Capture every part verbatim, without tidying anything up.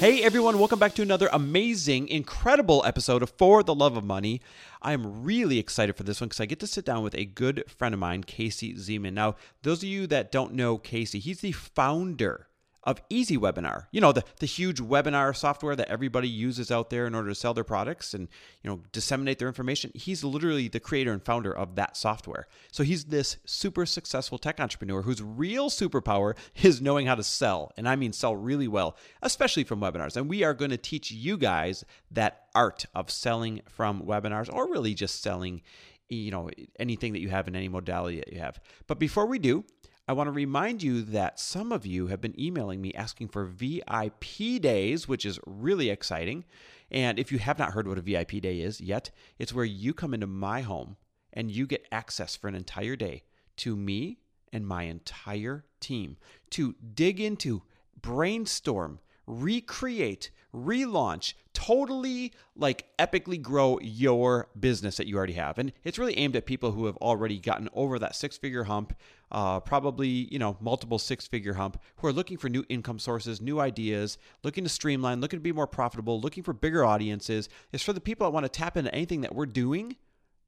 Hey everyone, welcome back to another amazing, incredible episode of For the Love of Money. I'm really excited for this one because I get to sit down with a good friend of mine, Casey Zeman. Now, those of you that don't know Casey, he's the founder of Easy Webinar. You know, the, the huge webinar software that everybody uses out there in order to sell their products and, you know, disseminate their information. He's literally the creator and founder of that software. So he's this super successful tech entrepreneur whose real superpower is knowing how to sell. And I mean sell really well, especially from webinars. And we are going to teach you guys that art of selling from webinars, or really just selling, you know, anything that you have in any modality that you have. But before we do, I want to remind you that some of you have been emailing me asking for V I P days, which is really exciting. And if you have not heard what a V I P day is yet, it's where you come into my home and you get access for an entire day to me and my entire team to dig into, brainstorm, recreate, relaunch, totally like epically grow your business that you already have. And it's really aimed at people who have already gotten over that six-figure hump, uh, probably, you know, multiple six-figure hump, who are looking for new income sources, new ideas, looking to streamline, looking to be more profitable, looking for bigger audiences. It's for the people that want to tap into anything that we're doing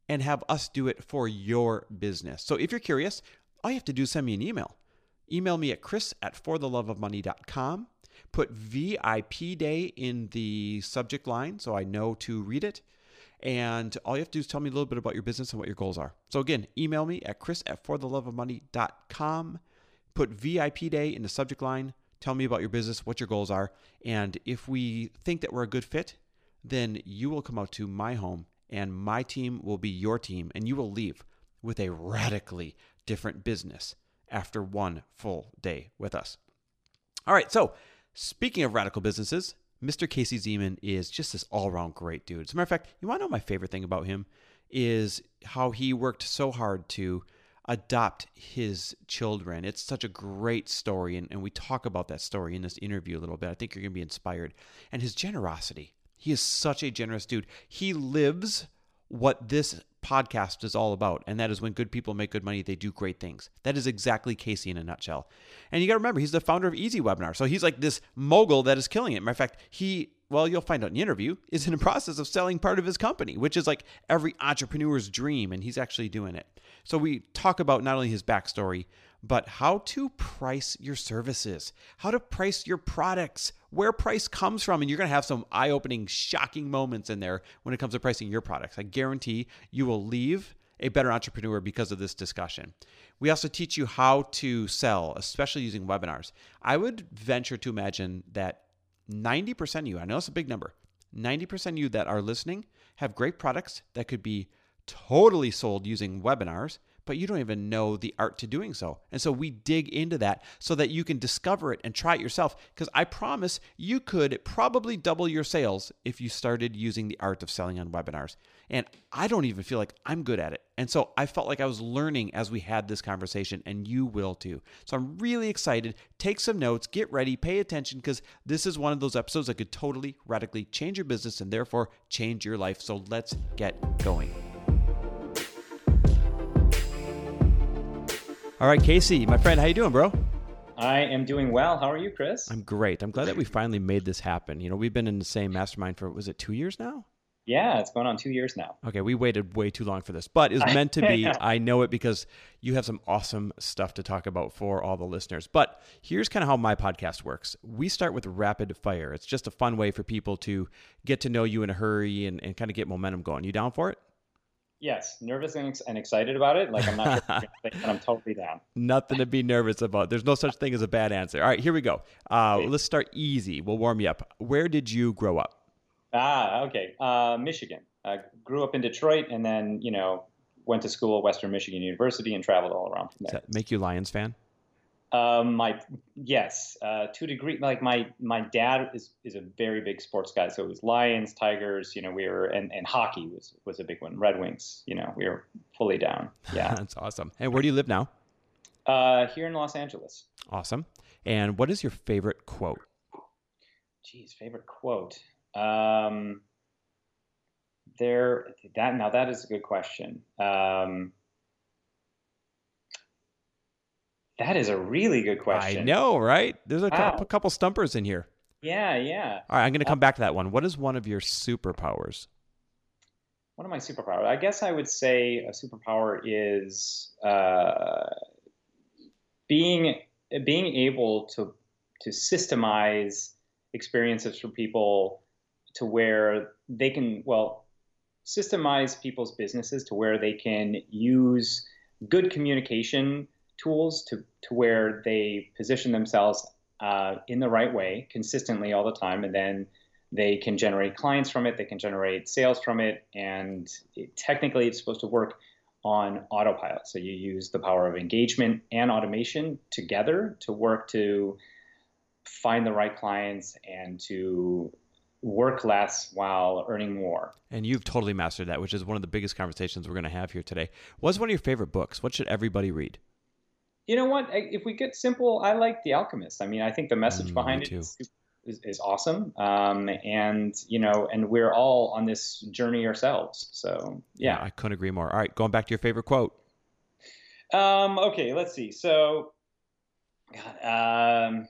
and have us do it for your business. So if you're curious, all you have to do is send me an email. Email me at chris at for the love of money dot com. Put V I P day in the subject line so I know to read it. And all you have to do is tell me a little bit about your business and what your goals are. So again, email me at chris at for the love of money dot com. Put V I P day in the subject line. Tell me about your business, what your goals are. And if we think that we're a good fit, then you will come out to my home and my team will be your team. And you will leave with a radically different business after one full day with us. All right, so speaking of radical businesses, Mister Casey Zeman is just this all-around great dude. As a matter of fact, you want to know my favorite thing about him is how he worked so hard to adopt his children. It's such a great story, and, and we talk about that story in this interview a little bit. I think you're going to be inspired. And his generosity. He is such a generous dude. He lives what this podcast is all about, and that is when good people make good money, they do great things. That is exactly Casey in a nutshell. And you got to remember, he's the founder of Easy Webinar, so he's like this mogul that is killing it. Matter of fact, he, well, you'll find out in the interview, is in the process of selling part of his company, which is like every entrepreneur's dream, and he's actually doing it. So we talk about not only his backstory, but how to price your services, how to price your products, where price comes from. And you're going to have some eye-opening, shocking moments in there when it comes to pricing your products. I guarantee you will leave a better entrepreneur because of this discussion. We also teach you how to sell, especially using webinars. I would venture to imagine that ninety percent of you, I know it's a big number, ninety percent of you that are listening have great products that could be totally sold using webinars, but you don't even know the art to doing so. And so we dig into that so that you can discover it and try it yourself, because I promise you could probably double your sales if you started using the art of selling on webinars. And I don't even feel like I'm good at it. And so I felt like I was learning as we had this conversation, and you will too. So I'm really excited. Take some notes, get ready, pay attention, because this is one of those episodes that could totally, radically change your business and therefore change your life. So let's get going. All right, Casey, my friend, how you doing, bro? I am doing well. How are you, Chris? I'm great. I'm glad that we finally made this happen. You know, we've been in the same mastermind for, was it two years now? Yeah, it's going on two years now. Okay, we waited way too long for this, but it's meant to be. I know it because you have some awesome stuff to talk about for all the listeners. But here's kind of how my podcast works. We start with rapid fire. It's just a fun way for people to get to know you in a hurry and, and kind of get momentum going. You down for it? Yes, nervous and excited about it. Like, I'm not sure, but I'm totally down. Nothing to be nervous about. There's no such thing as a bad answer. All right, here we go. Uh, let's start easy. We'll warm you up. Where did you grow up? Ah, okay. Uh, Michigan. I grew up in Detroit and then, you know, went to school at Western Michigan University and traveled all around from there. Does that make you Lions fan? Um, my yes, uh, to a degree. Like my my dad is is a very big sports guy, so it was Lions, Tigers. You know, we were and, and hockey was was a big one. Red Wings. You know, we were fully down. Yeah, that's awesome. And where do you live now? Uh, here in Los Angeles. Awesome. And what is your favorite quote? Geez, favorite quote. Um, there that now that is a good question. Um. That is a really good question. I know, right? There's a, wow. couple, a couple stumpers in here. Yeah, yeah. All right, I'm going to come uh, back to that one. What is one of your superpowers? One of my superpowers? I guess I would say a superpower is uh, being being able to to systemize experiences for people to where they can, well, systemize people's businesses to where they can use good communication tools to, to where they position themselves uh, in the right way consistently all the time, and then they can generate clients from it, they can generate sales from it, and it, technically it's supposed to work on autopilot. So you use the power of engagement and automation together to work to find the right clients and to work less while earning more. And you've totally mastered that, which is one of the biggest conversations we're going to have here today. What's one of your favorite books? What should everybody read? You know what? If we get simple, I like The Alchemist. I mean, I think the message mm, behind it is, is, is awesome. Um, and, you know, and we're all on this journey ourselves. So, yeah. yeah. I couldn't agree more. All right. Going back to your favorite quote. Um, okay. Let's see. So, God, um,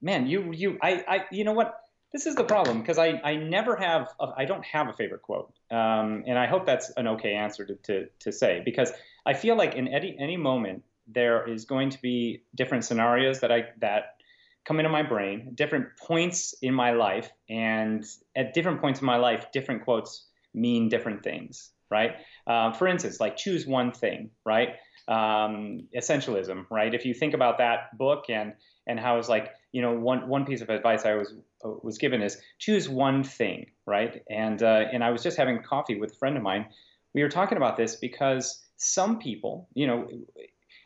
man, you, you, I, I, you know what? This is the problem because I, I never have, a, I don't have a favorite quote. Um, and I hope that's an okay answer to, to, to say, because I feel like in any, any moment, there is going to be different scenarios that I that come into my brain, different points in my life, and at different points in my life, different quotes mean different things, right? Uh, for instance, like choose one thing, right? Um, essentialism, right? If you think about that book and and how it's like, you know, one one piece of advice I was was given is choose one thing, right? And uh, and I was just having coffee with a friend of mine. We were talking about this because some people, you know.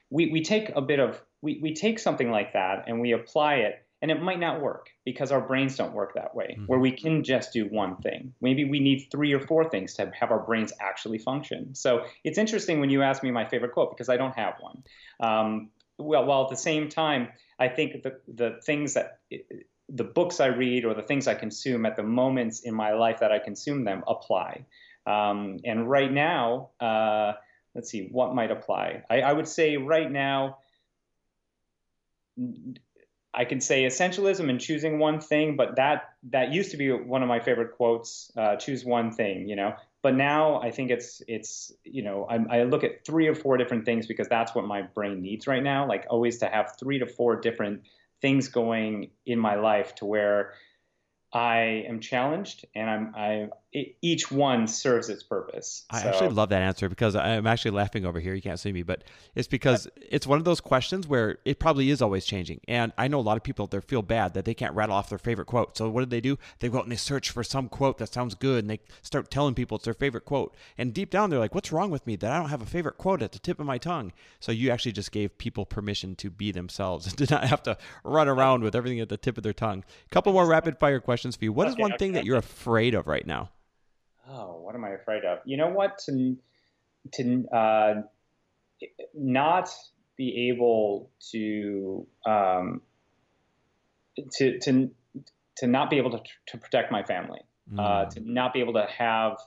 We we take a bit of we, we take something like that and we apply it, and it might not work because our brains don't work that way, mm-hmm. where we can just do one thing. Maybe we need three or four things to have our brains actually function. So it's interesting when you ask me my favorite quote because I don't have one. Um, well, while at the same time, I think the the things that the books I read or the things I consume at the moments in my life that I consume them apply. Um, and right now. Uh, Let's see, what might apply? I, I would say right now, I can say essentialism and choosing one thing, but that that used to be one of my favorite quotes, uh, choose one thing, you know? But now I think it's, it's you know, I, I look at three or four different things because that's what my brain needs right now, like always to have three to four different things going in my life to where I am challenged, and I'm. I it, each one serves its purpose. So. I actually love that answer because I'm actually laughing over here. You can't see me, but it's because it's one of those questions where it probably is always changing. And I know a lot of people out there feel bad that they can't rattle off their favorite quote. So what do they do? They go out and they search for some quote that sounds good, and they start telling people it's their favorite quote. And deep down, they're like, "What's wrong with me that I don't have a favorite quote at the tip of my tongue?" So you actually just gave people permission to be themselves and to not have to run around with everything at the tip of their tongue. A couple more rapid fire questions. For you. What is okay, one okay, thing okay. that you're afraid of right now? Oh, what am I afraid of? You know what? To, to uh, not be able to, um, to, to, to not be able to, to protect my family, mm. uh, to not be able to have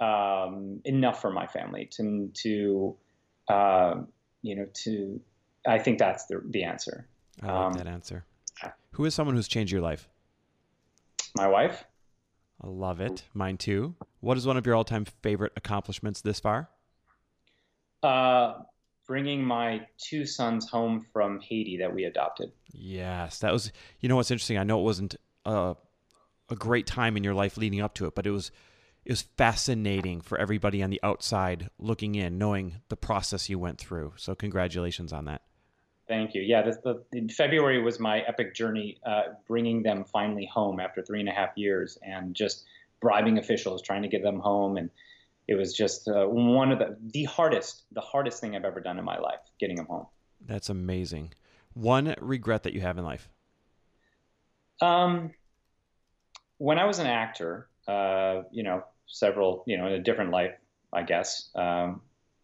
um, enough for my family, to, to uh, you know, to, I think that's the, the answer. I like um, that answer. Who is someone who's changed your life? My wife. I love it. Mine too. What is one of your all-time favorite accomplishments this far? Uh, bringing my two sons home from Haiti that we adopted. Yes. That was, you know, what's interesting. I know it wasn't a, a great time in your life leading up to it, but it was, it was fascinating for everybody on the outside looking in, knowing the process you went through. So congratulations on that. Thank you. Yeah, this, the, in February was my epic journey, uh, bringing them finally home after three and a half years, and just bribing officials, trying to get them home, and it was just uh, one of the the hardest, the hardest thing I've ever done in my life, getting them home. That's amazing. one regret that you have in life? Um, when I was an actor, uh, you know, several, you know, in a different life, I guess, um,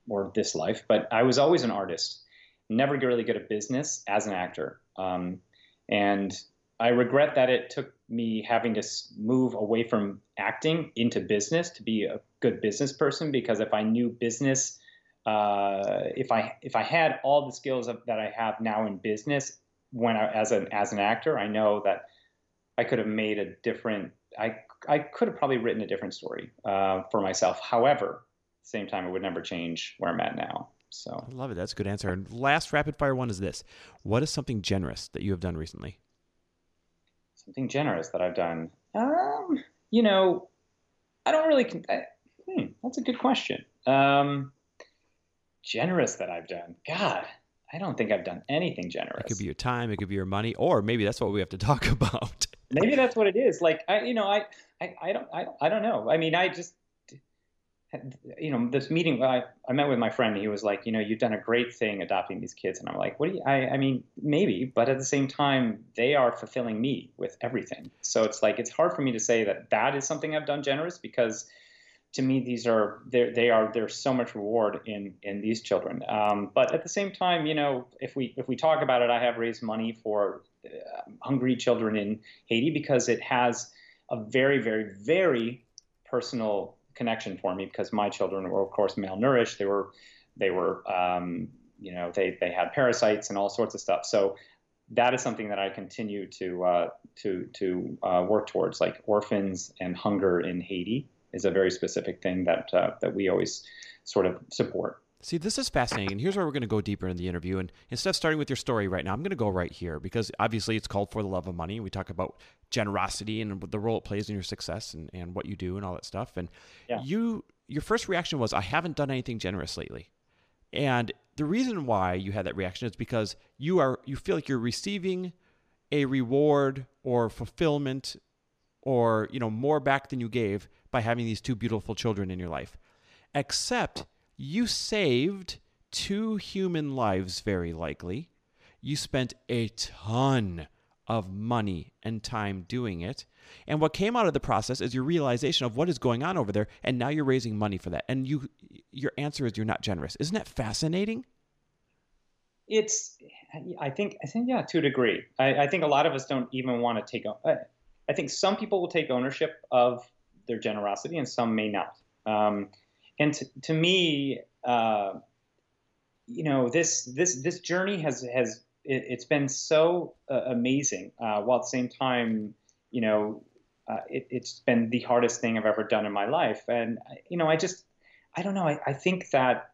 or this life, but I was always an artist, never really good at business as an actor. Um, and I regret that it took me having to move away from acting into business to be a good business person, because if I knew business, uh, if I, if I had all the skills of, that I have now in business, when I, as an, as an actor, I know that I could have made a different, I, I could have probably written a different story, uh, for myself. However, at the same time, I would never change where I'm at now. So I love it. That's a good answer. And last rapid fire one is this: what is something generous that you have done recently? Something generous that I've done. Um, you know, I don't really, con I, hmm, that's a good question. Um, generous that I've done. God, I don't think I've done anything generous. It could be your time. It could be your money, or maybe that's what we have to talk about. Maybe that's what it is. Like, I, you know, I, I, I don't, I, I don't know. I mean, I just, you know, this meeting, I, I met with my friend, and he was like, you know, you've done a great thing adopting these kids. And I'm like, what do you, I, I mean, maybe, but at the same time, they are fulfilling me with everything. So it's like, it's hard for me to say that that is something I've done generous, because to me, these are, they are, there's so much reward in, in these children. Um, but at the same time, you know, if we, if we talk about it, I have raised money for uh, hungry children in Haiti, because it has a very, very, very personal connection for me, because my children were, of course, malnourished. They were, they were, um, you know, they, they had parasites and all sorts of stuff. So that is something that I continue to, uh, to, to, uh, work towards, like orphans and hunger in Haiti is a very specific thing that, uh, that we always sort of support. See, this is fascinating. And here's where we're going to go deeper in the interview. And instead of starting with your story right now, I'm going to go right here, because obviously it's called For the Love of Money. We talk about generosity and the role it plays in your success and, and what you do and all that stuff. And yeah. you, your first reaction was, I haven't done anything generous lately. And the reason why you had that reaction is because you are, you feel like you're receiving a reward or fulfillment or, you know, more back than you gave by having these two beautiful children in your life, except you saved two human lives, very likely. You spent a ton of money and time doing it. And what came out of the process is your realization of what is going on over there, and now you're raising money for that. And you, your answer is you're not generous. Isn't that fascinating? It's, I think, I think yeah, to a degree. I, I think a lot of us don't even want to take, I think some people will take ownership of their generosity and some may not. Um, And to, to me, uh, you know, this this this journey has has it, it's been so uh, amazing. Uh, while at the same time, you know, uh, it, it's been the hardest thing I've ever done in my life. And you know, I just I don't know. I, I think that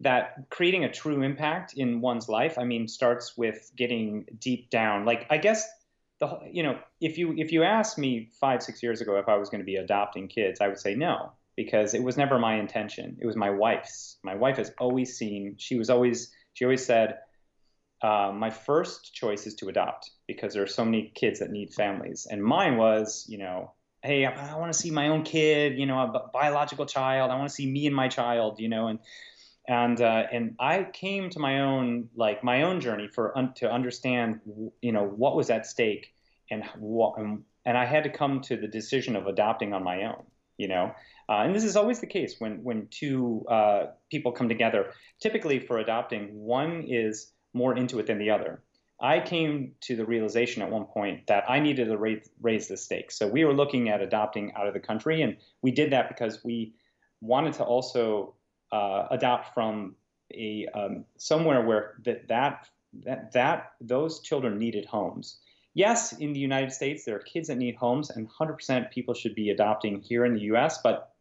that creating a true impact in one's life, I mean, starts with getting deep down. Like, I guess. The, you know, if you if you asked me five six years ago if I was going to be adopting kids, I would say no. Because it was never my intention. It was my wife's. My wife has always seen, she was always, she always said, uh, my first choice is to adopt, because there are so many kids that need families. And mine was, you know, hey, I, I want to see my own kid, you know, a biological child. I want to see me and my child, you know. And and uh, and I came to my own, like my own journey for un to understand, you know, what was at stake, and what, and, and I had to come to the decision of adopting on my own, you know. Uh, and this is always the case when, when two uh, people come together. Typically for adopting, one is more into it than the other. I came to the realization at one point that I needed to raise, raise the stakes. So we were looking at adopting out of the country, and we did that because we wanted to also uh, adopt from a um, somewhere where that, that, that, that those children needed homes. Yes, in the United States, there are kids that need homes, and one hundred percent people should be adopting here in the U S, but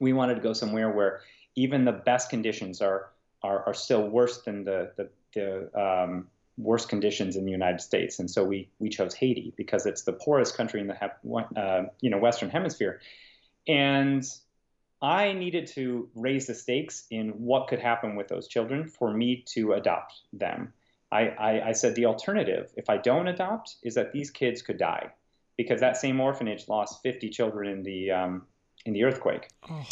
we wanted to go somewhere where even the best conditions are are, are still worse than the the, the um, worst conditions in the United States, and so we we chose Haiti because it's the poorest country in the uh, you know Western Hemisphere, and I needed to raise the stakes in what could happen with those children for me to adopt them. I, I, I said the alternative, if I don't adopt, is that these kids could die, because that same orphanage lost fifty children in the um, in the earthquake. Oh.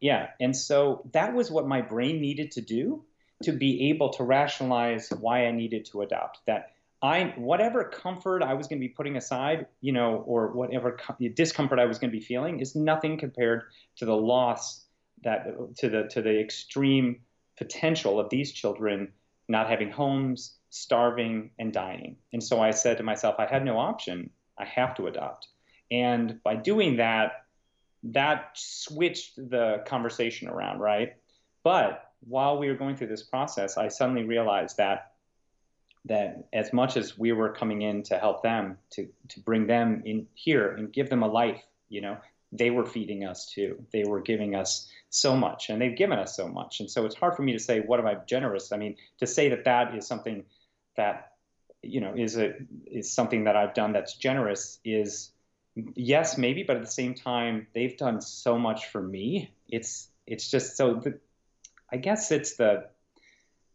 Yeah. And so that was what my brain needed to do to be able to rationalize why I needed to adopt that. I, whatever comfort I was going to be putting aside, you know, or whatever discomfort I was going to be feeling is nothing compared to the loss that, to the, to the extreme potential of these children not having homes, starving, and dying. And so I said to myself, I had no option. I have to adopt. And by doing that, that switched the conversation around, right? But while we were going through this process, I suddenly realized that that as much as we were coming in to help them, to, to bring them in here and give them a life, you know, they were feeding us too. They were giving us so much, and they've given us so much. And so it's hard for me to say, what am I generous? I mean, to say that that is something that, you know, is a, is something that I've done that's generous is yes, maybe, but at the same time, they've done so much for me. It's, it's just so the, I guess it's the,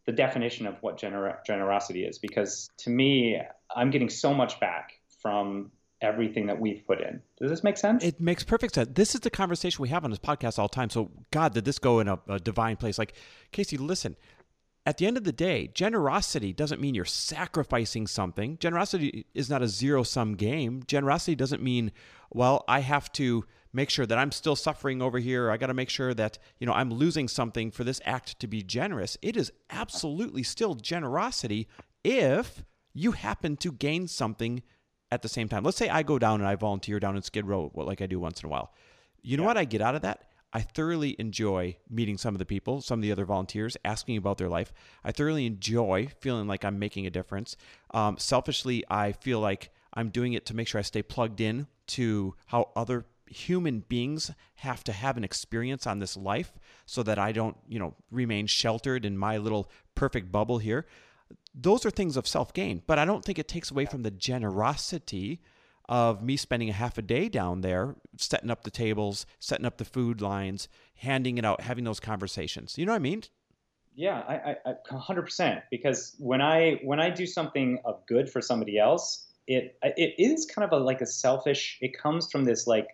the definition of what gener generosity is, because to me, I'm getting so much back from everything that we've put in. Does this make sense? It makes perfect sense. This is the conversation we have on this podcast all the time. So God, did this go in a, a divine place? Like, Casey, listen, at the end of the day, generosity doesn't mean you're sacrificing something. Generosity is not a zero-sum game. Generosity doesn't mean, well, I have to make sure that I'm still suffering over here. I got to make sure that, you know, I'm losing something for this act to be generous. It is absolutely still generosity if you happen to gain something at the same time. Let's say I go down and I volunteer down in Skid Row, like I do once in a while. You know yeah. what I get out of that? I thoroughly enjoy meeting some of the people, some of the other volunteers, asking about their life. I thoroughly enjoy feeling like I'm making a difference. Um, selfishly, I feel like I'm doing it to make sure I stay plugged in to how other human beings have to have an experience on this life so that I don't, you know, remain sheltered in my little perfect bubble here. Those are things of self-gain, but I don't think it takes away from the generosity of me spending a half a day down there, setting up the tables, setting up the food lines, handing it out, having those conversations. You know what I mean? Yeah, I, I, one hundred percent. Because when I when I do something of good for somebody else, it it is kind of a, like a selfish. It comes from this like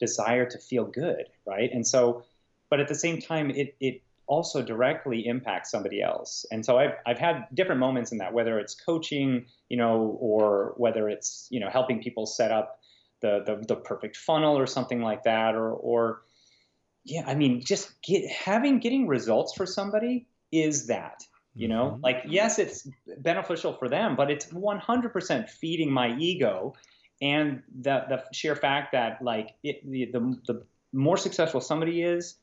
desire to feel good, right? And so, but at the same time, it it also directly impacts somebody else. And so I've I've had different moments in that, whether it's coaching, you know, or whether it's, you know, helping people set up the the, the perfect funnel or something like that, or or yeah, I mean, just get having getting results for somebody is that, you know, mm-hmm. like yes, it's beneficial for them, but it's one hundred percent feeding my ego, and the the sheer fact that like it the the, the more successful somebody is,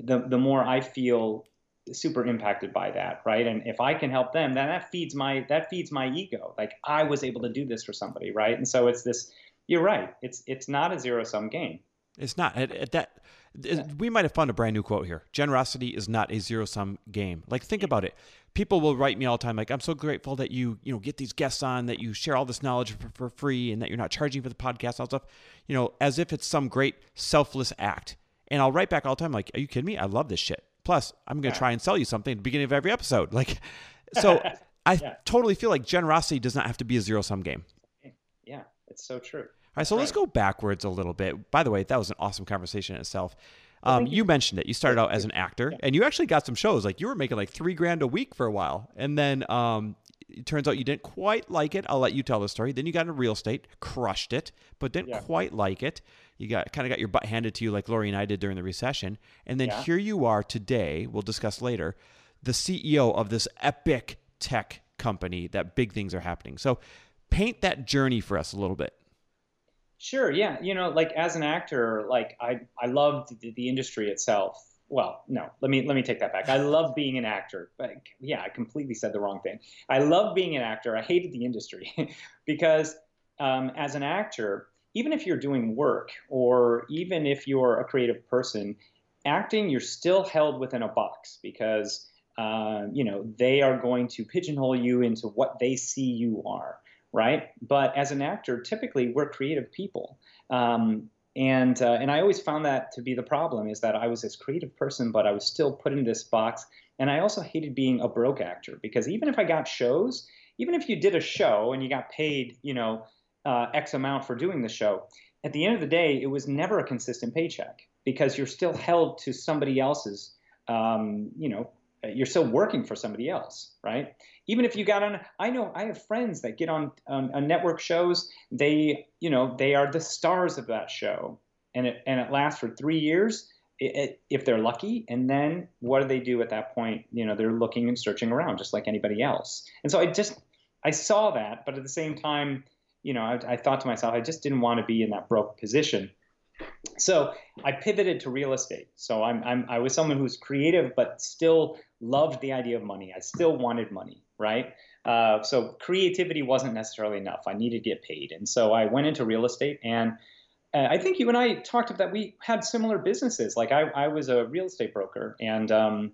the the more I feel super impacted by that, right? And if I can help them, then that feeds my that feeds my ego. Like I was able to do this for somebody, right? And so it's this. You're right. It's it's not a zero sum game. It's not. At, at that yeah. We might have found a brand new quote here. Generosity is not a zero sum game. Like think about it. People will write me all the time. Like I'm so grateful that you you know get these guests on, that you share all this knowledge for, for free, and that you're not charging for the podcast, all stuff. You know, as if it's some great selfless act. And I'll write back all the time, like, are you kidding me? I love this shit. Plus, I'm going to try and sell you something at the beginning of every episode. Like, so I yeah. totally feel like generosity does not have to be a zero-sum game. Yeah, it's so true. All right, so right. let's go backwards a little bit. By the way, that was an awesome conversation in itself. Um, you, you mentioned it. You started out as an actor, yeah. and you actually got some shows. Like, you were making like three grand a week for a while. And then um, it turns out you didn't quite like it. I'll let you tell the story. Then you got into real estate, crushed it, but didn't yeah. quite like it. You got kind of got your butt handed to you like Lori and I did during the recession. And then yeah. here you are today, we'll discuss later, the C E O of this epic tech company that big things are happening. So paint that journey for us a little bit. Sure. Yeah. You know, like as an actor, like I, I loved the, the industry itself. Well, no, let me let me take that back. I love being an actor. But yeah, I completely said the wrong thing. I love being an actor. I hated the industry because um, as an actor, even if you're doing work or even if you're a creative person, acting, you're still held within a box because, uh, you know, they are going to pigeonhole you into what they see you are, right? But as an actor, typically we're creative people. Um, and uh, and I always found that to be the problem, is that I was this creative person, but I was still put in this box. And I also hated being a broke actor because even if I got shows, even if you did a show and you got paid, you know, Uh, X amount for doing the show, at the end of the day, it was never a consistent paycheck because you're still held to somebody else's, um, you know, you're still working for somebody else, right? Even if you got on, I know I have friends that get on, on, on network shows. They, you know, they are the stars of that show, and it and it lasts for three years it, it, if they're lucky. And then what do they do at that point? You know, they're looking and searching around just like anybody else. And so I just I saw that, but at the same time, you know, I, I thought to myself, I just didn't want to be in that broke position. So I pivoted to real estate. So I'm, I'm, I was someone who's creative, but still loved the idea of money. I still wanted money, right? Uh, so creativity wasn't necessarily enough. I needed to get paid. And so I went into real estate, and uh, I think you and I talked about that. We had similar businesses. Like I, I was a real estate broker, and, um,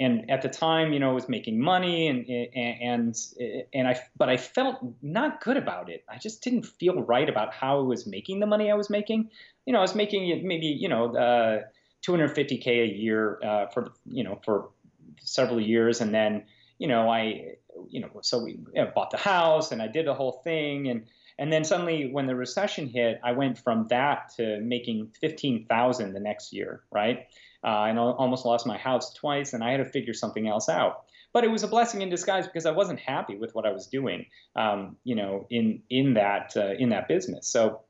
and at the time, you know, I was making money, and, and, and, and I, but I felt not good about it. I just didn't feel right about how I was making the money I was making. You know, I was making it maybe, you know, uh, two hundred fifty K a year, uh, for, you know, for several years. And then, you know, I, you know, so we you know, bought the house, and I did the whole thing. And, and then suddenly when the recession hit, I went from that to making fifteen thousand the next year. Right. Uh, and I almost lost my house twice, and I had to figure something else out. But it was a blessing in disguise, because I wasn't happy with what I was doing, um, you know, in in that uh, in that business. So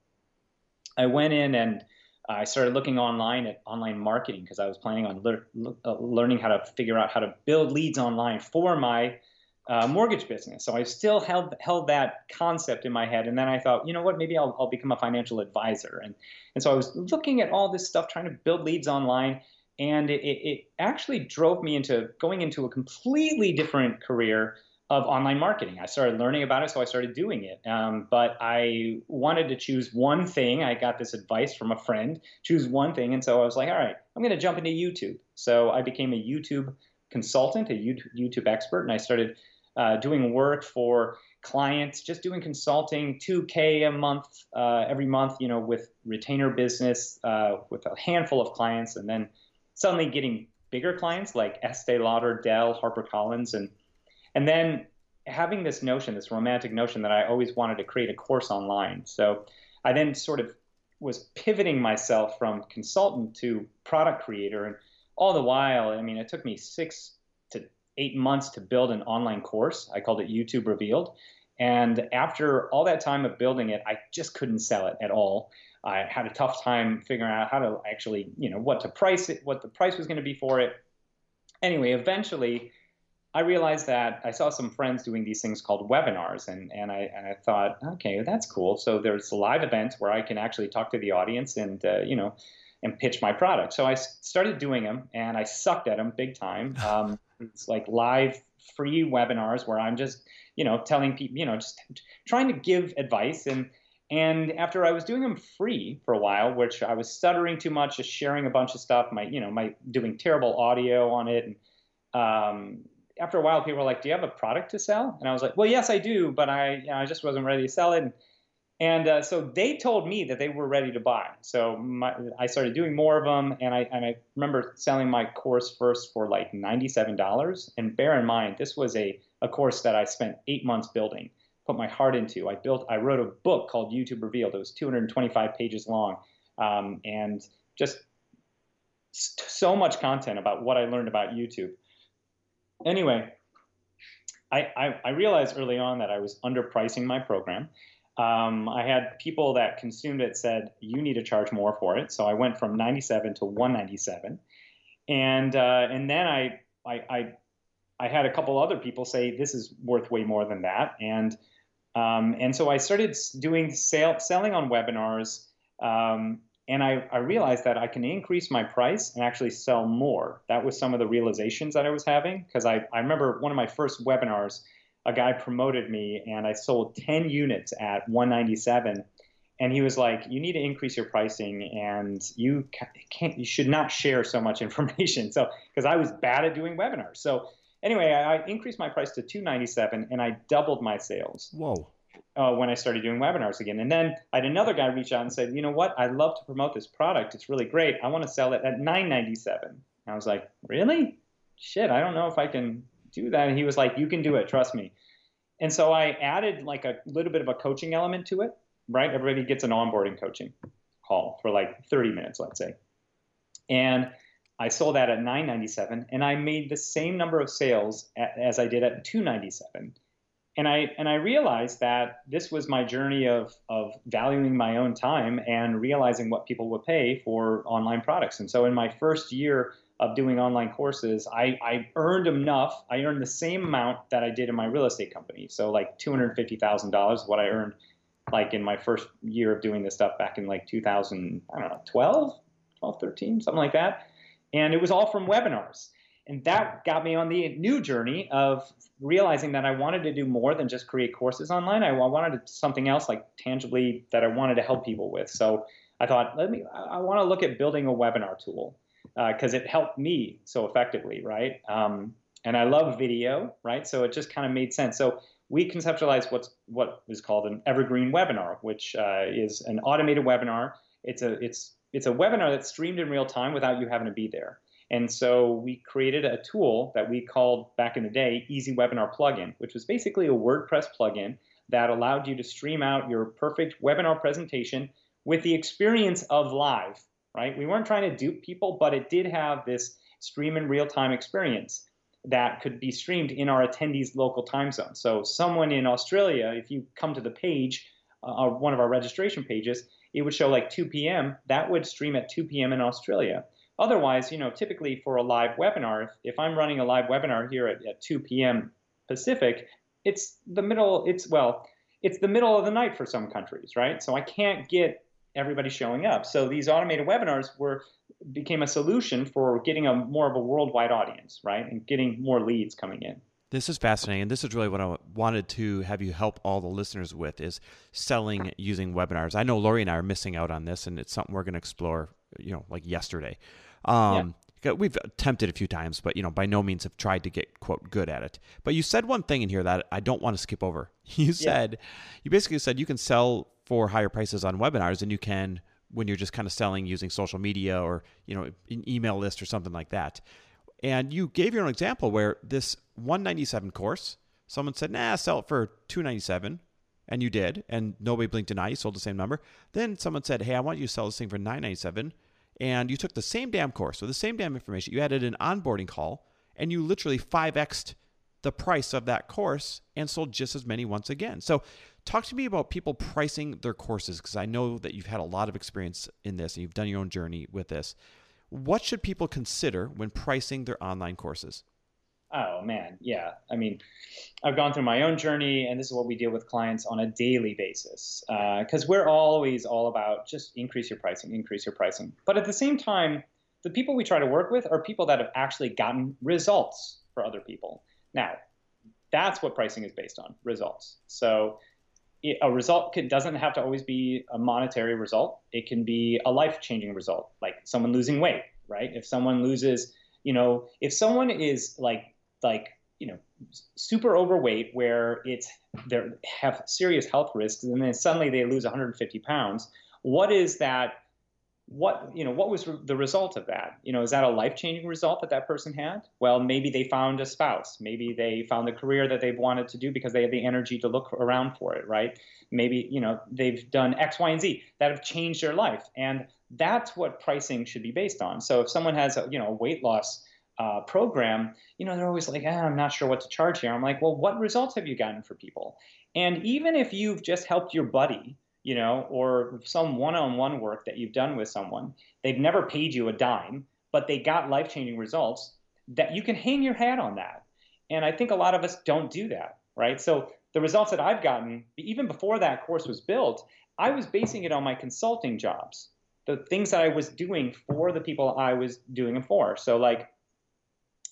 I went in and I started looking online at online marketing, because I was planning on lear uh, learning how to figure out how to build leads online for my uh, mortgage business. So I still held held that concept in my head, and then I thought, you know what, maybe I'll I'll become a financial advisor, and and so I was looking at all this stuff, trying to build leads online. And it, it actually drove me into going into a completely different career of online marketing. I started learning about it, so I started doing it. Um, but I wanted to choose one thing. I got this advice from a friend, choose one thing. And so I was like, all right, I'm going to jump into YouTube. So I became a YouTube consultant, a YouTube expert, and I started uh, doing work for clients, just doing consulting, two K a month, uh, every month, you know, with retainer business, uh, with a handful of clients, and then suddenly getting bigger clients like Estee Lauder, Dell, HarperCollins, and and then having this notion, this romantic notion that I always wanted to create a course online. So I then sort of was pivoting myself from consultant to product creator. And all the while, I mean, it took me six to eight months to build an online course. I called it YouTube Revealed. And after all that time of building it, I just couldn't sell it at all. I had a tough time figuring out how to actually, you know, what to price it, what the price was going to be for it. Anyway, eventually I realized that I saw some friends doing these things called webinars, and, and, I, and I thought, okay, that's cool. So there's live events where I can actually talk to the audience and, uh, you know, and pitch my product. So I started doing them, and I sucked at them big time. Um, it's like live free webinars where I'm just, you know, telling people, you know, just trying to give advice. And And after I was doing them free for a while, which I was stuttering too much, just sharing a bunch of stuff, my, you know, my doing terrible audio on it. And, um, after a while, people were like, do you have a product to sell? And I was like, well, yes, I do, but I, you know, I just wasn't ready to sell it. And, and uh, so they told me that they were ready to buy. So my, I started doing more of them. And I, and I remember selling my course first for like ninety-seven dollars. And bear in mind, this was a, a course that I spent eight months building. Put my heart into. I built, I wrote a book called YouTube Revealed. It was two hundred twenty-five pages long, um, and just so much content about what I learned about YouTube. Anyway, I, I, I realized early on that I was underpricing my program. Um, I had people that consumed it said, you need to charge more for it. So I went from ninety-seven to one ninety-seven. And, uh, and then I, I, I, I had a couple other people say, this is worth way more than that. And Um, and so I started doing sale, selling on webinars, um, and I, I realized that I can increase my price and actually sell more. That was some of the realizations that I was having, because I, I remember one of my first webinars, a guy promoted me, and I sold ten units at one ninety-seven, and he was like, you need to increase your pricing, and you can't, you should not share so much information. So, because I was bad at doing webinars. So anyway, I increased my price to two ninety-seven, and I doubled my sales. Whoa! Uh, when I started doing webinars again, and then I had another guy reach out and said, "You know what? I love to promote this product. It's really great. I want to sell it at nine ninety-seven." I was like, "Really? Shit! I don't know if I can do that." And he was like, "You can do it. Trust me." And so I added like a little bit of a coaching element to it. Right? Everybody gets an onboarding coaching call for like thirty minutes, let's say, and I sold that at nine ninety-seven, and I made the same number of sales at, as I did at two ninety-seven. And I and I realized that this was my journey of of valuing my own time and realizing what people would pay for online products. And so in my first year of doing online courses, I, I earned enough. I earned the same amount that I did in my real estate company. So like two hundred fifty thousand dollars is what I earned like in my first year of doing this stuff back in like two thousand, I don't know, twelve, twelve, thirteen, something like that. And it was all from webinars. And that got me on the new journey of realizing that I wanted to do more than just create courses online. I wanted something else, like tangibly, that I wanted to help people with. So I thought, let me, I want to look at building a webinar tool because uh, it helped me so effectively, right? Um, and I love video, right? So it just kind of made sense. So we conceptualized what's what is called an evergreen webinar, which uh, is an automated webinar. It's a it's it's a webinar that's streamed in real time without you having to be there. And so we created a tool that we called back in the day Easy Webinar Plugin, which was basically a WordPress plugin that allowed you to stream out your perfect webinar presentation with the experience of live, right? We weren't trying to dupe people, but it did have this stream in real-time experience that could be streamed in our attendees' local time zone. So someone in Australia, if you come to the page, uh, one of our registration pages, it would show like two P M That would stream at two P M in Australia. Otherwise, you know, typically for a live webinar, if, if I'm running a live webinar here at, at two P M Pacific, it's the middle, it's, well, it's the middle of the night for some countries, right? So I can't get everybody showing up. So these automated webinars were, became a solution for getting a more of a worldwide audience, right? And getting more leads coming in. This is fascinating, and this is really what I wanted to have you help all the listeners with, is selling using webinars. I know Lori and I are missing out on this, and it's something we're going to explore, you know, like yesterday. Um, yeah. We've attempted a few times, but, you know, by no means have tried to get, quote, good at it. But you said one thing in here that I don't want to skip over. You said, yeah. you basically said you can sell for higher prices on webinars than you can when you're just kind of selling using social media or, you know, an email list or something like that. And you gave your own example where this one ninety-seven course, someone said, nah, sell it for two ninety-seven, and you did, and nobody blinked an eye, you sold the same number. Then someone said, hey, I want you to sell this thing for nine ninety-seven, and you took the same damn course with the same damn information, you added an onboarding call, and you literally five X'd the price of that course and sold just as many once again. So talk to me about people pricing their courses, because I know that you've had a lot of experience in this, and you've done your own journey with this. What should people consider when pricing their online courses? Oh, man. Yeah. I mean, I've gone through my own journey, and this is what we deal with clients on a daily basis, because uh, we're always all about just increase your pricing, increase your pricing. But at the same time, the people we try to work with are people that have actually gotten results for other people. Now, that's what pricing is based on, results. So a result can, doesn't have to always be a monetary result. It can be a life-changing result, like someone losing weight, right? If someone loses, you know, if someone is like, like you know, super overweight, where it's they have serious health risks, and then suddenly they lose one hundred fifty pounds. What is that? What you know? What was the result of that? You know, is that a life-changing result that that person had? Well, maybe they found a spouse. Maybe they found the career that they've wanted to do because they have the energy to look around for it, right? Maybe you know they've done X, Y, and Z that have changed their life, and that's what pricing should be based on. So if someone has a, you know a weight loss uh, program, you know they're always like, ah, I'm not sure what to charge here. I'm like, well, what results have you gotten for people? And even if you've just helped your buddy, you know, or some one-on-one work that you've done with someone, they've never paid you a dime, but they got life-changing results, that you can hang your hat on that. And I think a lot of us don't do that, right? So the results that I've gotten, even before that course was built, I was basing it on my consulting jobs, the things that I was doing for the people I was doing them for. So like,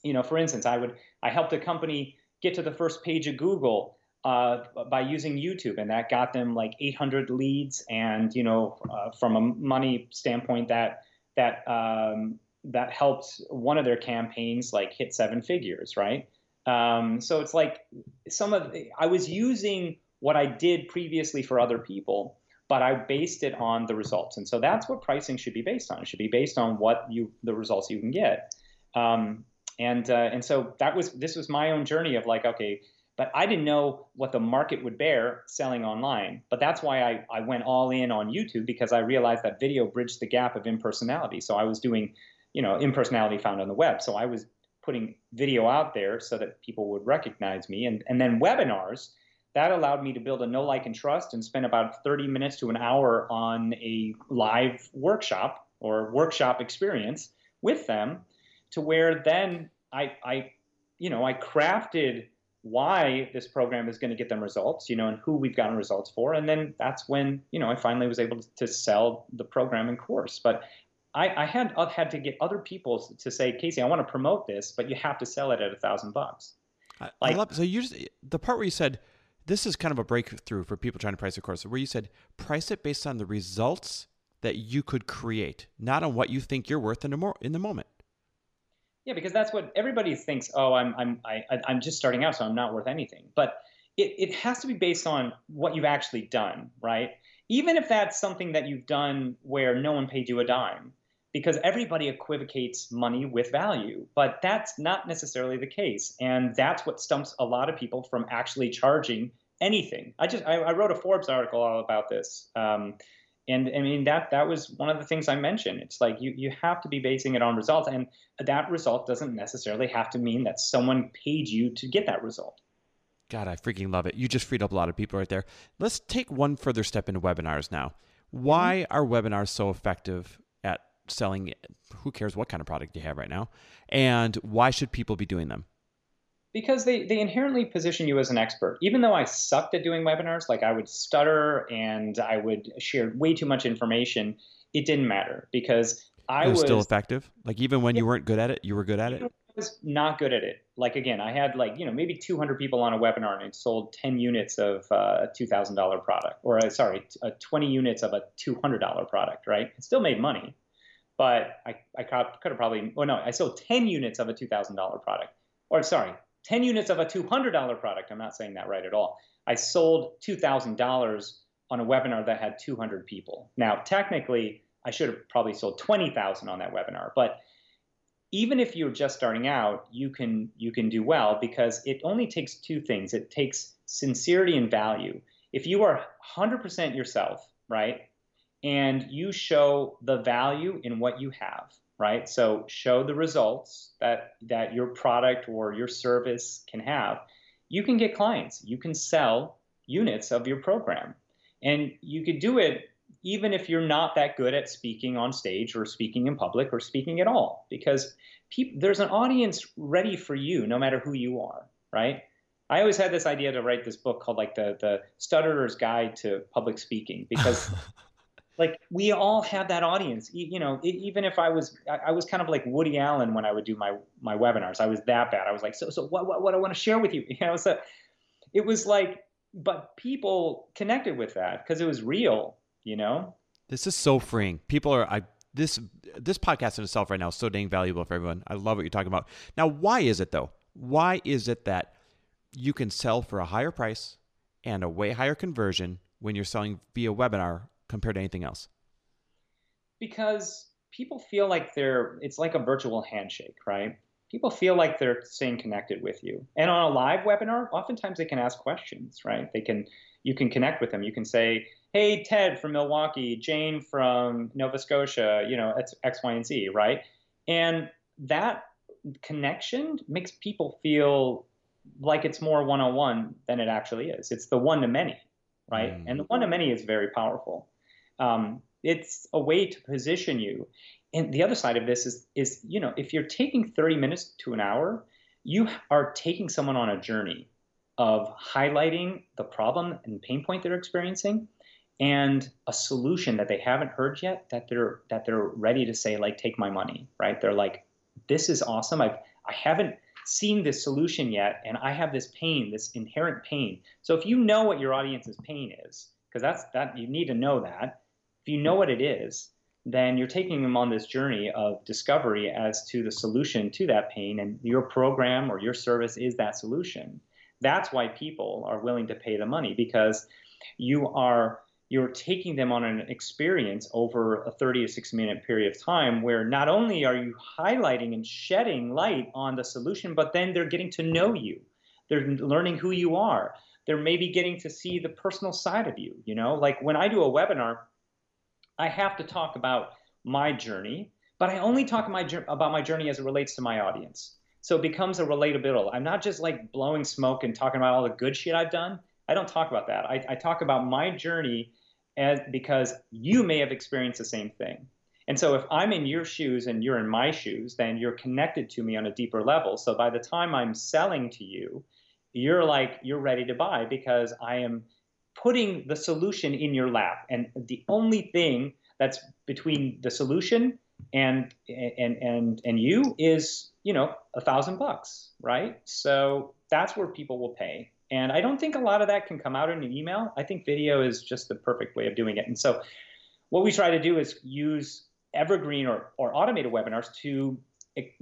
you know, for instance, I would, I helped a company get to the first page of Google Uh, by using YouTube, and that got them like eight hundred leads. And you know, uh, from a money standpoint, that that um, that helped one of their campaigns like hit seven figures, right? Um, so it's like some of the, I was using what I did previously for other people, but I based it on the results. And so that's what pricing should be based on. It should be based on what you the results you can get. Um, and uh, and so that was this was my own journey of like, okay. But I didn't know what the market would bear selling online. But that's why I, I went all in on YouTube, because I realized that video bridged the gap of impersonality. So I was doing you know, impersonality found on the web. So I was putting video out there so that people would recognize me. And, and then webinars, that allowed me to build a know, like, and trust and spend about thirty minutes to an hour on a live workshop or workshop experience with them, to where then I, I you know, I crafted why this program is going to get them results, you know, and who we've gotten results for. And then that's when, you know, I finally was able to sell the program and course. But I, I had had to get other people to say, Casey, I want to promote this, but you have to sell it at a thousand bucks. I love so you just, the part where you said, this is kind of a breakthrough for people trying to price a course, where you said, price it based on the results that you could create, not on what you think you're worth in the, mo- in the moment. Yeah, because that's what everybody thinks. Oh, I'm I'm I, I'm just starting out, so I'm not worth anything. But it, it has to be based on what you've actually done, right? Even if that's something that you've done where no one paid you a dime, because everybody equivocates money with value, but that's not necessarily the case, and that's what stumps a lot of people from actually charging anything. I just I, I wrote a Forbes article all about this, um, and I mean, that that was one of the things I mentioned. It's like you, you have to be basing it on results, and that result doesn't necessarily have to mean that someone paid you to get that result. God, I freaking love it. You just freed up a lot of people right there. Let's take one further step into webinars now. Why are webinars so effective at selling? Who cares what kind of product you have right now? And why should people be doing them? Because they, they inherently position you as an expert. Even though I sucked at doing webinars, like I would stutter and I would share way too much information, it didn't matter because I it was, was still effective. Like even when yeah, you weren't good at it, you were good at it. I was not good at it. Like again, I had like, you know, maybe two hundred people on a webinar and it sold ten units of a two thousand dollar product, or a, sorry, a twenty units of a two hundred dollar product, right? It still made money, but I, I could have probably, oh no, I sold ten units of a two thousand dollar product, or sorry, ten units of a two hundred dollar product. I'm not saying that right at all. I sold two thousand dollars on a webinar that had two hundred people. Now, technically, I should have probably sold twenty thousand on that webinar. But even if you're just starting out, you can you can do well, because it only takes two things. It takes sincerity and value. If you are one hundred percent yourself, right, and you show the value in what you have, right? So show the results that, that your product or your service can have. You can get clients. You can sell units of your program. And you could do it even if you're not that good at speaking on stage or speaking in public or speaking at all, because pe- there's an audience ready for you no matter who you are, right? I always had this idea to write this book called like the, the Stutterer's Guide to Public Speaking, because like we all have that audience, you know. Even if I was, I was kind of like Woody Allen when I would do my my webinars. I was that bad. I was like, so so what what, what I want to share with you, you know. So it was like, but people connected with that because it was real, you know. This is so freeing. People are, I this this podcast in itself right now is so dang valuable for everyone. I love what you're talking about. Now, why is it though? Why is it that you can sell for a higher price and a way higher conversion when you're selling via webinar compared to anything else? Because people feel like they're, it's like a virtual handshake, right? People feel like they're staying connected with you. And on a live webinar, oftentimes they can ask questions, right? They can, you can connect with them. You can say, hey, Ted from Milwaukee, Jane from Nova Scotia, you know, it's X, Y, and Z, right? And that connection makes people feel like it's more one-on-one than it actually is. It's the one-to-many, right? Mm. And the one-to-many is very powerful. Um, it's a way to position you. And the other side of this is, is, you know, if you're taking thirty minutes to an hour, you are taking someone on a journey of highlighting the problem and pain point they're experiencing and a solution that they haven't heard yet, that they're, that they're ready to say, like, take my money, right? They're like, this is awesome. I've, I haven't seen this solution yet. And I have this pain, this inherent pain. So if you know what your audience's pain is, because that's that you need to know that. If you know what it is, then you're taking them on this journey of discovery as to the solution to that pain, and your program or your service is that solution. That's why people are willing to pay the money, because you are you're taking them on an experience over a thirty to sixty minute period of time, where not only are you highlighting and shedding light on the solution, but then they're getting to know you. They're learning who you are. They're maybe getting to see the personal side of you, you know? Like when I do a webinar, I have to talk about my journey, but I only talk my, about my journey as it relates to my audience. So it becomes a relatable. I'm not just like blowing smoke and talking about all the good shit I've done. I don't talk about that. I, I talk about my journey as, because you may have experienced the same thing. And so if I'm in your shoes and you're in my shoes, then you're connected to me on a deeper level. So by the time I'm selling to you, you're like, you're ready to buy because I am putting the solution in your lap. And the only thing that's between the solution and, and, and, and you is, you know, a thousand bucks, right? So that's where people will pay. And I don't think a lot of that can come out in an email. I think video is just the perfect way of doing it. And so what we try to do is use evergreen or, or automated webinars to,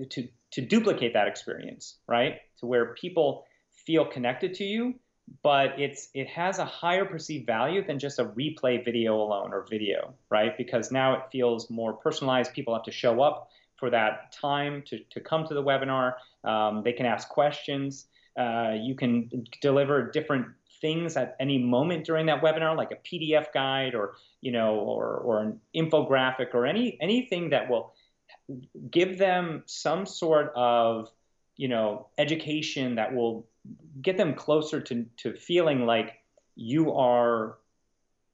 to, to duplicate that experience, right? To where people feel connected to you, but it's, it has a higher perceived value than just a replay video alone or video, right? Because now it feels more personalized. People have to show up for that time to, to come to the webinar. Um, they can ask questions. Uh, you can deliver different things at any moment during that webinar, like a P D F guide or, you know, or, or an infographic or any, anything that will give them some sort of, you know, education that will get them closer to, to feeling like you are,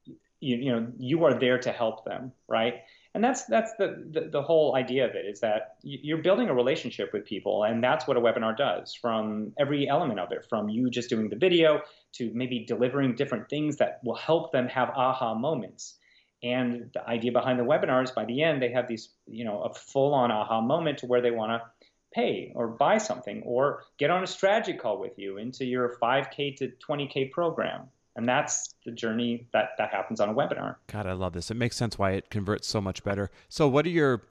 you, you know, you are there to help them, right? And that's, that's the, the, the whole idea of it, is that you're building a relationship with people, and that's what a webinar does, from every element of it, from you just doing the video to maybe delivering different things that will help them have aha moments. And the idea behind the webinar is by the end, they have these, you know, a full-on aha moment to where they want to pay or buy something or get on a strategy call with you into your five K to twenty K program. And that's the journey that, that happens on a webinar. God, I love this. It makes sense why it converts so much better. So what are your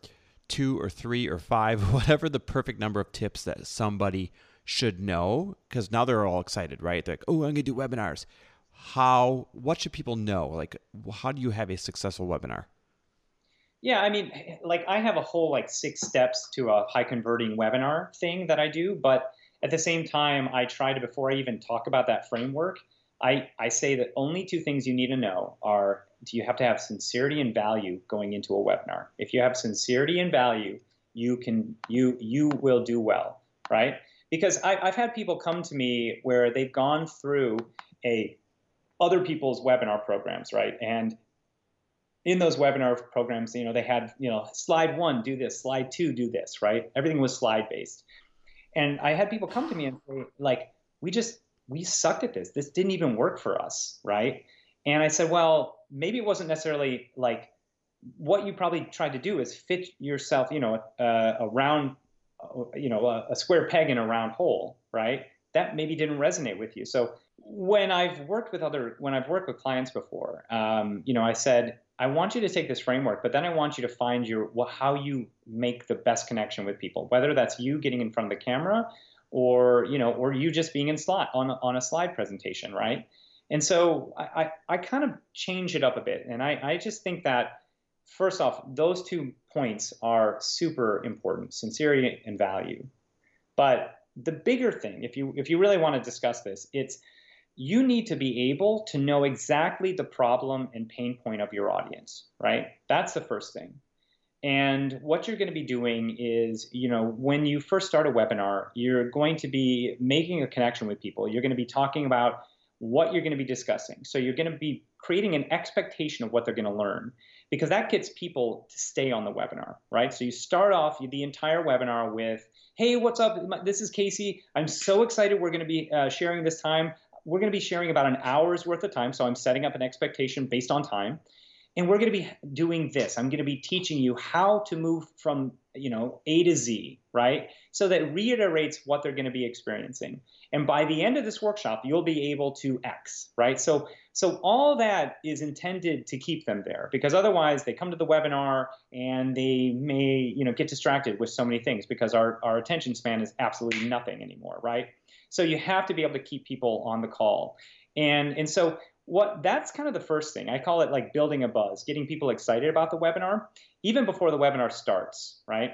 two or three or five, whatever the perfect number of tips that somebody should know? Because now they're all excited, right? They're like, oh, I'm going to do webinars. How, what should people know? Like, how do you have a successful webinar? Yeah, I mean, like I have a whole like six steps to a high converting webinar thing that I do. But at the same time, I try to, before I even talk about that framework, I, I say that only two things you need to know are, do you have to have sincerity and value going into a webinar? If you have sincerity and value, you can, you, you will do well, right? Because I, I've had people come to me where they've gone through a other people's webinar programs, right? And in those webinar programs, you know, they had, you know, slide one, do this, slide two, do this, right? Everything was slide based. And I had people come to me and say, like, we just, we sucked at this. This didn't even work for us, right? And I said, well, maybe it wasn't necessarily like what you probably tried to do is fit yourself, you know, uh, a round, you know, a, a square peg in a round hole, right? That maybe didn't resonate with you. So when I've worked with other, when I've worked with clients before, um, you know, I said, I want you to take this framework, but then I want you to find your, how you make the best connection with people, whether that's you getting in front of the camera or, you know, or you just being in slot on, on a slide presentation, right? And so I, I, I kind of change it up a bit. And I, I just think that, first off, those two points are super important, sincerity and value. But the bigger thing, if you, if you really want to discuss this, it's you need to be able to know exactly the problem and pain point of your audience, right? That's the first thing. And what you're going to be doing is, you know, when you first start a webinar, you're going to be making a connection with people. You're going to be talking about what you're going to be discussing. So you're going to be creating an expectation of what they're going to learn, because that gets people to stay on the webinar, right? So you start off the entire webinar with, hey, what's up? This is Casey. I'm so excited we're going to be uh, sharing this time. We're going to be sharing about an hour's worth of time. So I'm setting up an expectation based on time. And we're going to be doing this. I'm going to be teaching you how to move from, you know, A to Z, right? So that reiterates what they're going to be experiencing. And by the end of this workshop, you'll be able to X, right? So, so all that is intended to keep them there, because otherwise they come to the webinar and they may, you know, get distracted with so many things, because our, our attention span is absolutely nothing anymore, right? So you have to be able to keep people on the call. And, and so what that's kind of the first thing. I call it like building a buzz, getting people excited about the webinar, even before the webinar starts, right?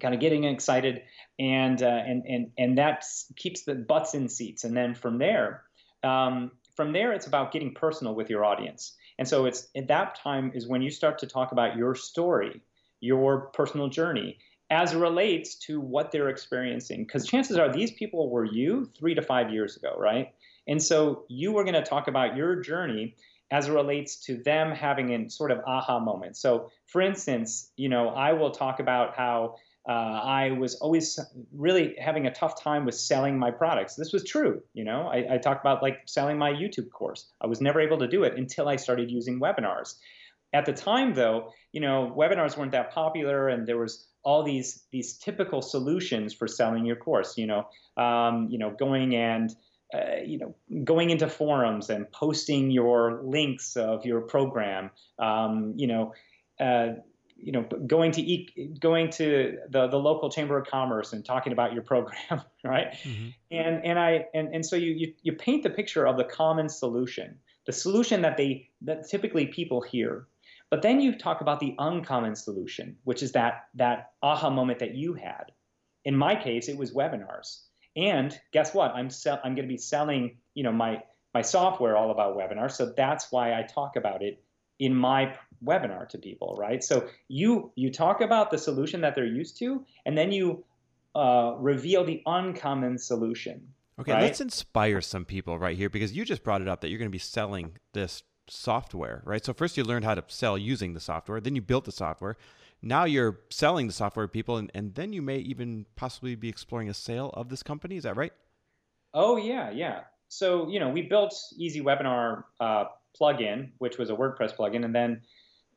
Kind of getting excited, and uh, and and and that keeps the butts in seats. And then from there, um, from there, it's about getting personal with your audience. And so it's at that time is when you start to talk about your story, your personal journey as it relates to what they're experiencing. Because chances are these people were you three to five years ago, right? And so you were going to talk about your journey as it relates to them having a sort of aha moment. So for instance, you know, I will talk about how uh, I was always really having a tough time with selling my products. This was true. You know, I, I talked about like selling my YouTube course. I was never able to do it until I started using webinars. At the time though, you know, webinars weren't that popular, and there was all these, these typical solutions for selling your course, you know, um, you know, going and, Uh, you know, going into forums and posting your links of your program, um, you know, uh, you know, going to e going to the the local chamber of commerce and talking about your program, right? Mm-hmm. And and I and and so you, you you paint the picture of the common solution, the solution that they that typically people hear, but then you talk about the uncommon solution, which is that that aha moment that you had. In my case, it was webinars. And guess what? I'm sell I'm going to be selling, you know, my my software all about webinars. So that's why I talk about it in my webinar to people, right? So you you talk about the solution that they're used to, and then you uh, reveal the uncommon solution. Okay, right? Let's inspire some people right here, because you just brought it up that you're going to be selling this software, right? So first you learned how to sell using the software, then you built the software. Now you're selling the software to people, and, and then you may even possibly be exploring a sale of this company. Is that right? Oh, yeah, yeah. So, you know, we built Easy Webinar uh, plugin, which was a WordPress plugin. And then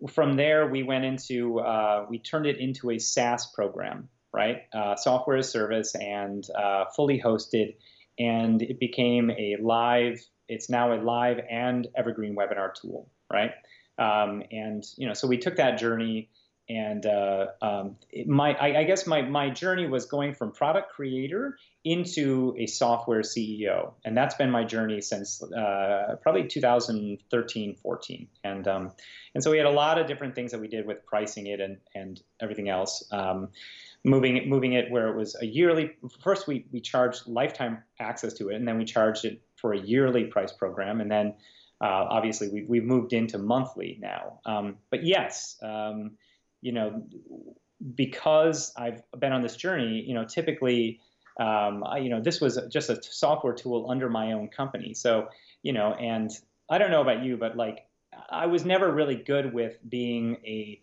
from there, we went into, uh, we turned it into a SaaS program, right? Uh, software as service and uh, fully hosted. And it became a live, it's now a live and evergreen webinar tool, right? Um, and, you know, so we took that journey. And uh, um, my, I, I guess my, my journey was going from product creator into a software C E O. And that's been my journey since uh, probably two thousand thirteen, fourteen. And, um, and so we had a lot of different things that we did with pricing it and, and everything else, um, moving it, moving it where it was a yearly. First, we, we charged lifetime access to it, and then we charged it for a yearly price program. And then uh, obviously we, we've moved into monthly now. Um, but yes, um, you know, because I've been on this journey, you know, typically, um, I, you know, this was just a software tool under my own company. So, you know, and I don't know about you, but like, I was never really good with being a,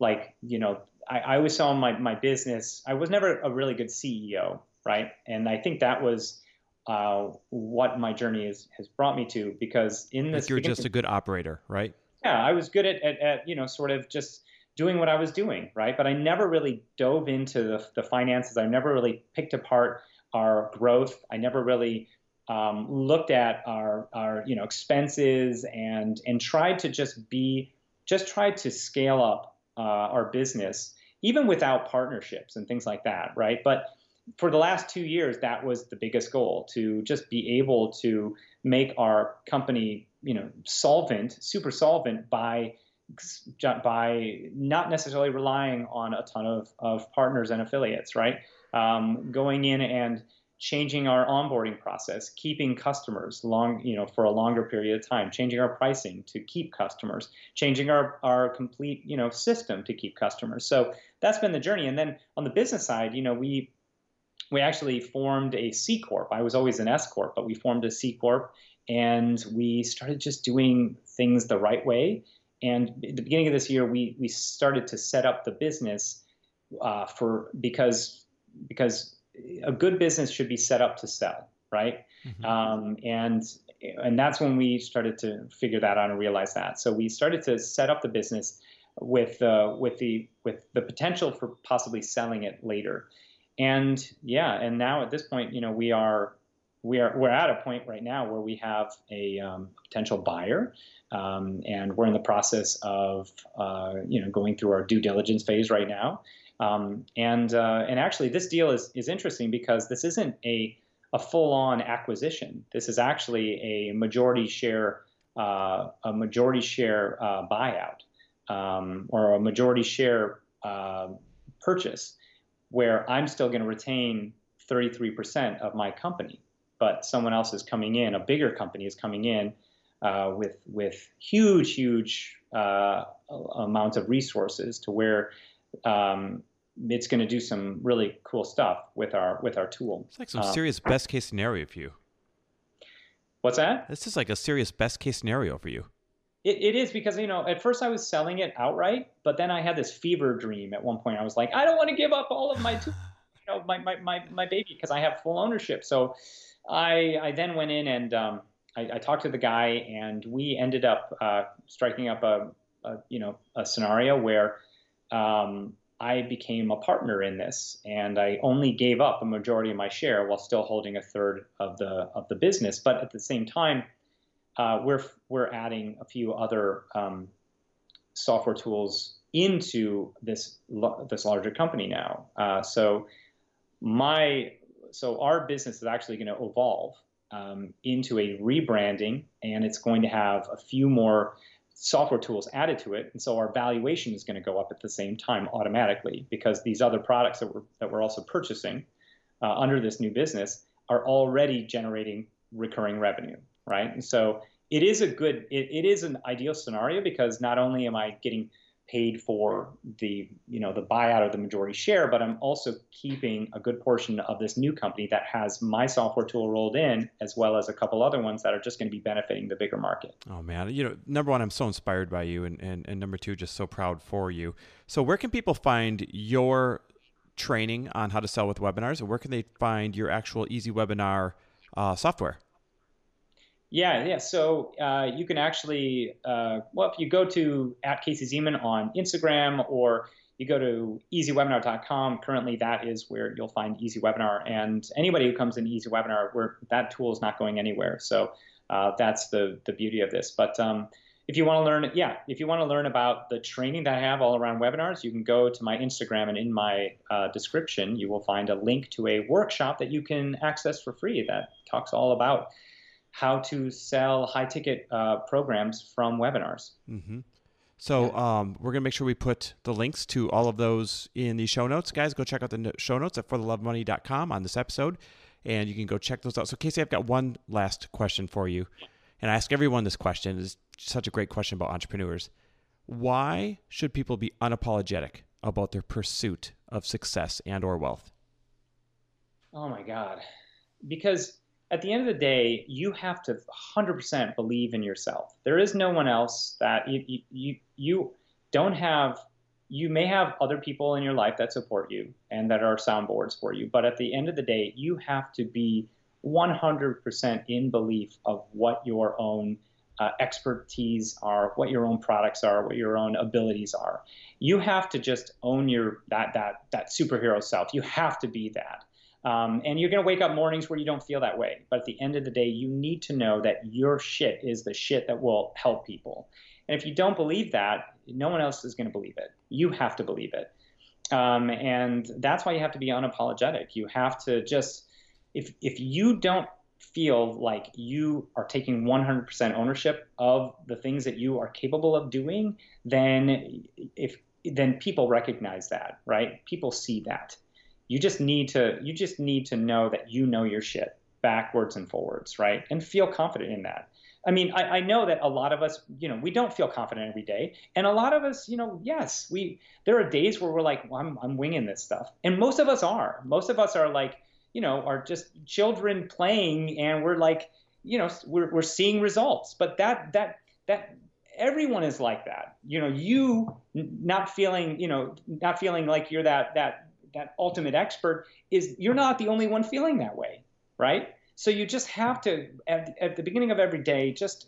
like, you know, I, I always saw my, my business. I was never a really good C E O, right? And I think that was uh, what my journey is, has brought me to, because in this— like you're just a good operator, right? Yeah, I was good at, at, at you know, sort of just doing what I was doing, right? But I never really dove into the, the finances. I never really picked apart our growth. I never really um, looked at our, our you know, expenses and, and tried to just be, just tried to scale up uh, our business, even without partnerships and things like that, right? But for the last two years, that was the biggest goal, to just be able to make our company, you know, solvent, super solvent by by not necessarily relying on a ton of, of partners and affiliates, right? Um, going in and changing our onboarding process, keeping customers long, you know, for a longer period of time, changing our pricing to keep customers, changing our, our complete, you know, system to keep customers. So that's been the journey. And then on the business side, you know, we, we actually formed a C Corp. I was always an S Corp, but we formed a C Corp, and we started just doing things the right way. And at the beginning of this year, we, we started to set up the business uh, for because because a good business should be set up to sell, right? Mm-hmm. um, and and that's when we started to figure that out and realize that. So we started to set up the business with uh, with the with the potential for possibly selling it later. And yeah, and now at this point, you know, we are. We are, we're at a point right now where we have a um, potential buyer, um, and we're in the process of, uh, you know, going through our due diligence phase right now. Um, and, uh, and actually this deal is, is interesting because this isn't a, a full-on acquisition. This is actually a majority share, uh, a majority share uh, buyout, um, or a majority share uh, purchase, where I'm still going to retain thirty-three percent of my company. But someone else is coming in, a bigger company is coming in uh, with with huge, huge uh, amount of resources, to where um, it's going to do some really cool stuff with our with our tool. It's like some um, serious best case scenario for you. What's that? This is like a serious best case scenario for you. It, it is, because, you know, at first I was selling it outright, but then I had this fever dream at one point. I was like, I don't want to give up all of my tools, you know, my, my, my, my baby, because I have full ownership. So I, I then went in and um, I, I talked to the guy, and we ended up uh, striking up a, a, you know, a scenario where um, I became a partner in this, and I only gave up a majority of my share while still holding a third of the of the business. But at the same time, uh, we're we're adding a few other um, software tools into this this larger company now. Uh, so my so our business is actually going to evolve um, into a rebranding, and it's going to have a few more software tools added to it, and so our valuation is going to go up at the same time automatically, because these other products that we're that we're also purchasing uh, under this new business are already generating recurring revenue, right? And so it is a good, it, it is an ideal scenario, because not only am I getting paid for the you know the buyout of the majority share, but I'm also keeping a good portion of this new company that has my software tool rolled in, as well as a couple other ones that are just going to be benefiting the bigger market. Oh man, you know, number one, I'm so inspired by you, and and, and number two, just so proud for you. So where can people find your training on how to sell with webinars, and where can they find your actual Easy Webinar uh, software? Yeah, yeah. So uh, you can actually, uh, well, if you go to at Casey Zeman on Instagram, or you go to easy webinar dot com, currently that is where you'll find Easy Webinar. And anybody who comes in Easy Webinar, we're, that tool is not going anywhere. So uh, that's the the beauty of this. But um, if you want to learn, yeah, if you want to learn about the training that I have all around webinars, you can go to my Instagram, and in my uh, description, you will find a link to a workshop that you can access for free that talks all about how to sell high-ticket uh, programs from webinars. Mm-hmm. So um, we're going to make sure we put the links to all of those in the show notes. Guys, go check out the show notes at for the love of money dot com on this episode, and you can go check those out. So Casey, I've got one last question for you, and I ask everyone this question. It's such a great question about entrepreneurs. Why should people be unapologetic about their pursuit of success and or wealth? Oh, my God. Because at the end of the day, you have to one hundred percent believe in yourself. There is no one else that you, you, you don't have. You may have other people in your life that support you and that are soundboards for you, but at the end of the day, you have to be one hundred percent in belief of what your own uh, expertise are, what your own products are, what your own abilities are. You have to just own your that that that superhero self. You have to be that. Um, and you're going to wake up mornings where you don't feel that way. But at the end of the day, you need to know that your shit is the shit that will help people. And if you don't believe that, no one else is going to believe it. You have to believe it. Um, and that's why you have to be unapologetic. You have to just, if, if you don't feel like you are taking one hundred percent ownership of the things that you are capable of doing, then if, then people recognize that, right? People see that. You just need to you just need to know that you know your shit backwards and forwards, right? And feel confident in that. I mean, I, I know that a lot of us, you know, we don't feel confident every day. And a lot of us, you know, yes, we there are days where we're like, well, I'm I'm winging this stuff. And most of us are. Most of us are like, you know, are just children playing, and we're like, you know, we're we're seeing results. But that that that everyone is like that. You know, you not feeling, you know, not feeling like you're that that that ultimate expert is, you're not the only one feeling that way, right? So you just have to, at, at the beginning of every day, just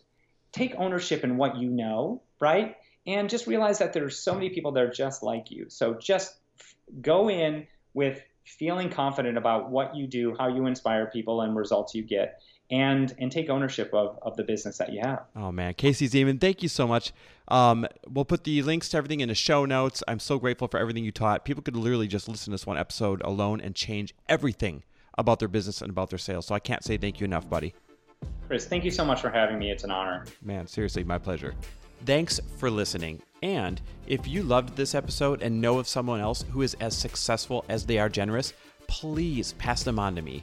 take ownership in what you know, right? And just realize that there's so many people that are just like you. So just f- go in with feeling confident about what you do, how you inspire people, and results you get, and and take ownership of, of the business that you have. Oh man, Casey Zeman, thank you so much. Um, we'll put the links to everything in the show notes. I'm so grateful for everything you taught. People could literally just listen to this one episode alone and change everything about their business and about their sales. So I can't say thank you enough, buddy. Chris, thank you so much for having me. It's an honor. Man, seriously, my pleasure. Thanks for listening. And if you loved this episode and know of someone else who is as successful as they are generous, please pass them on to me.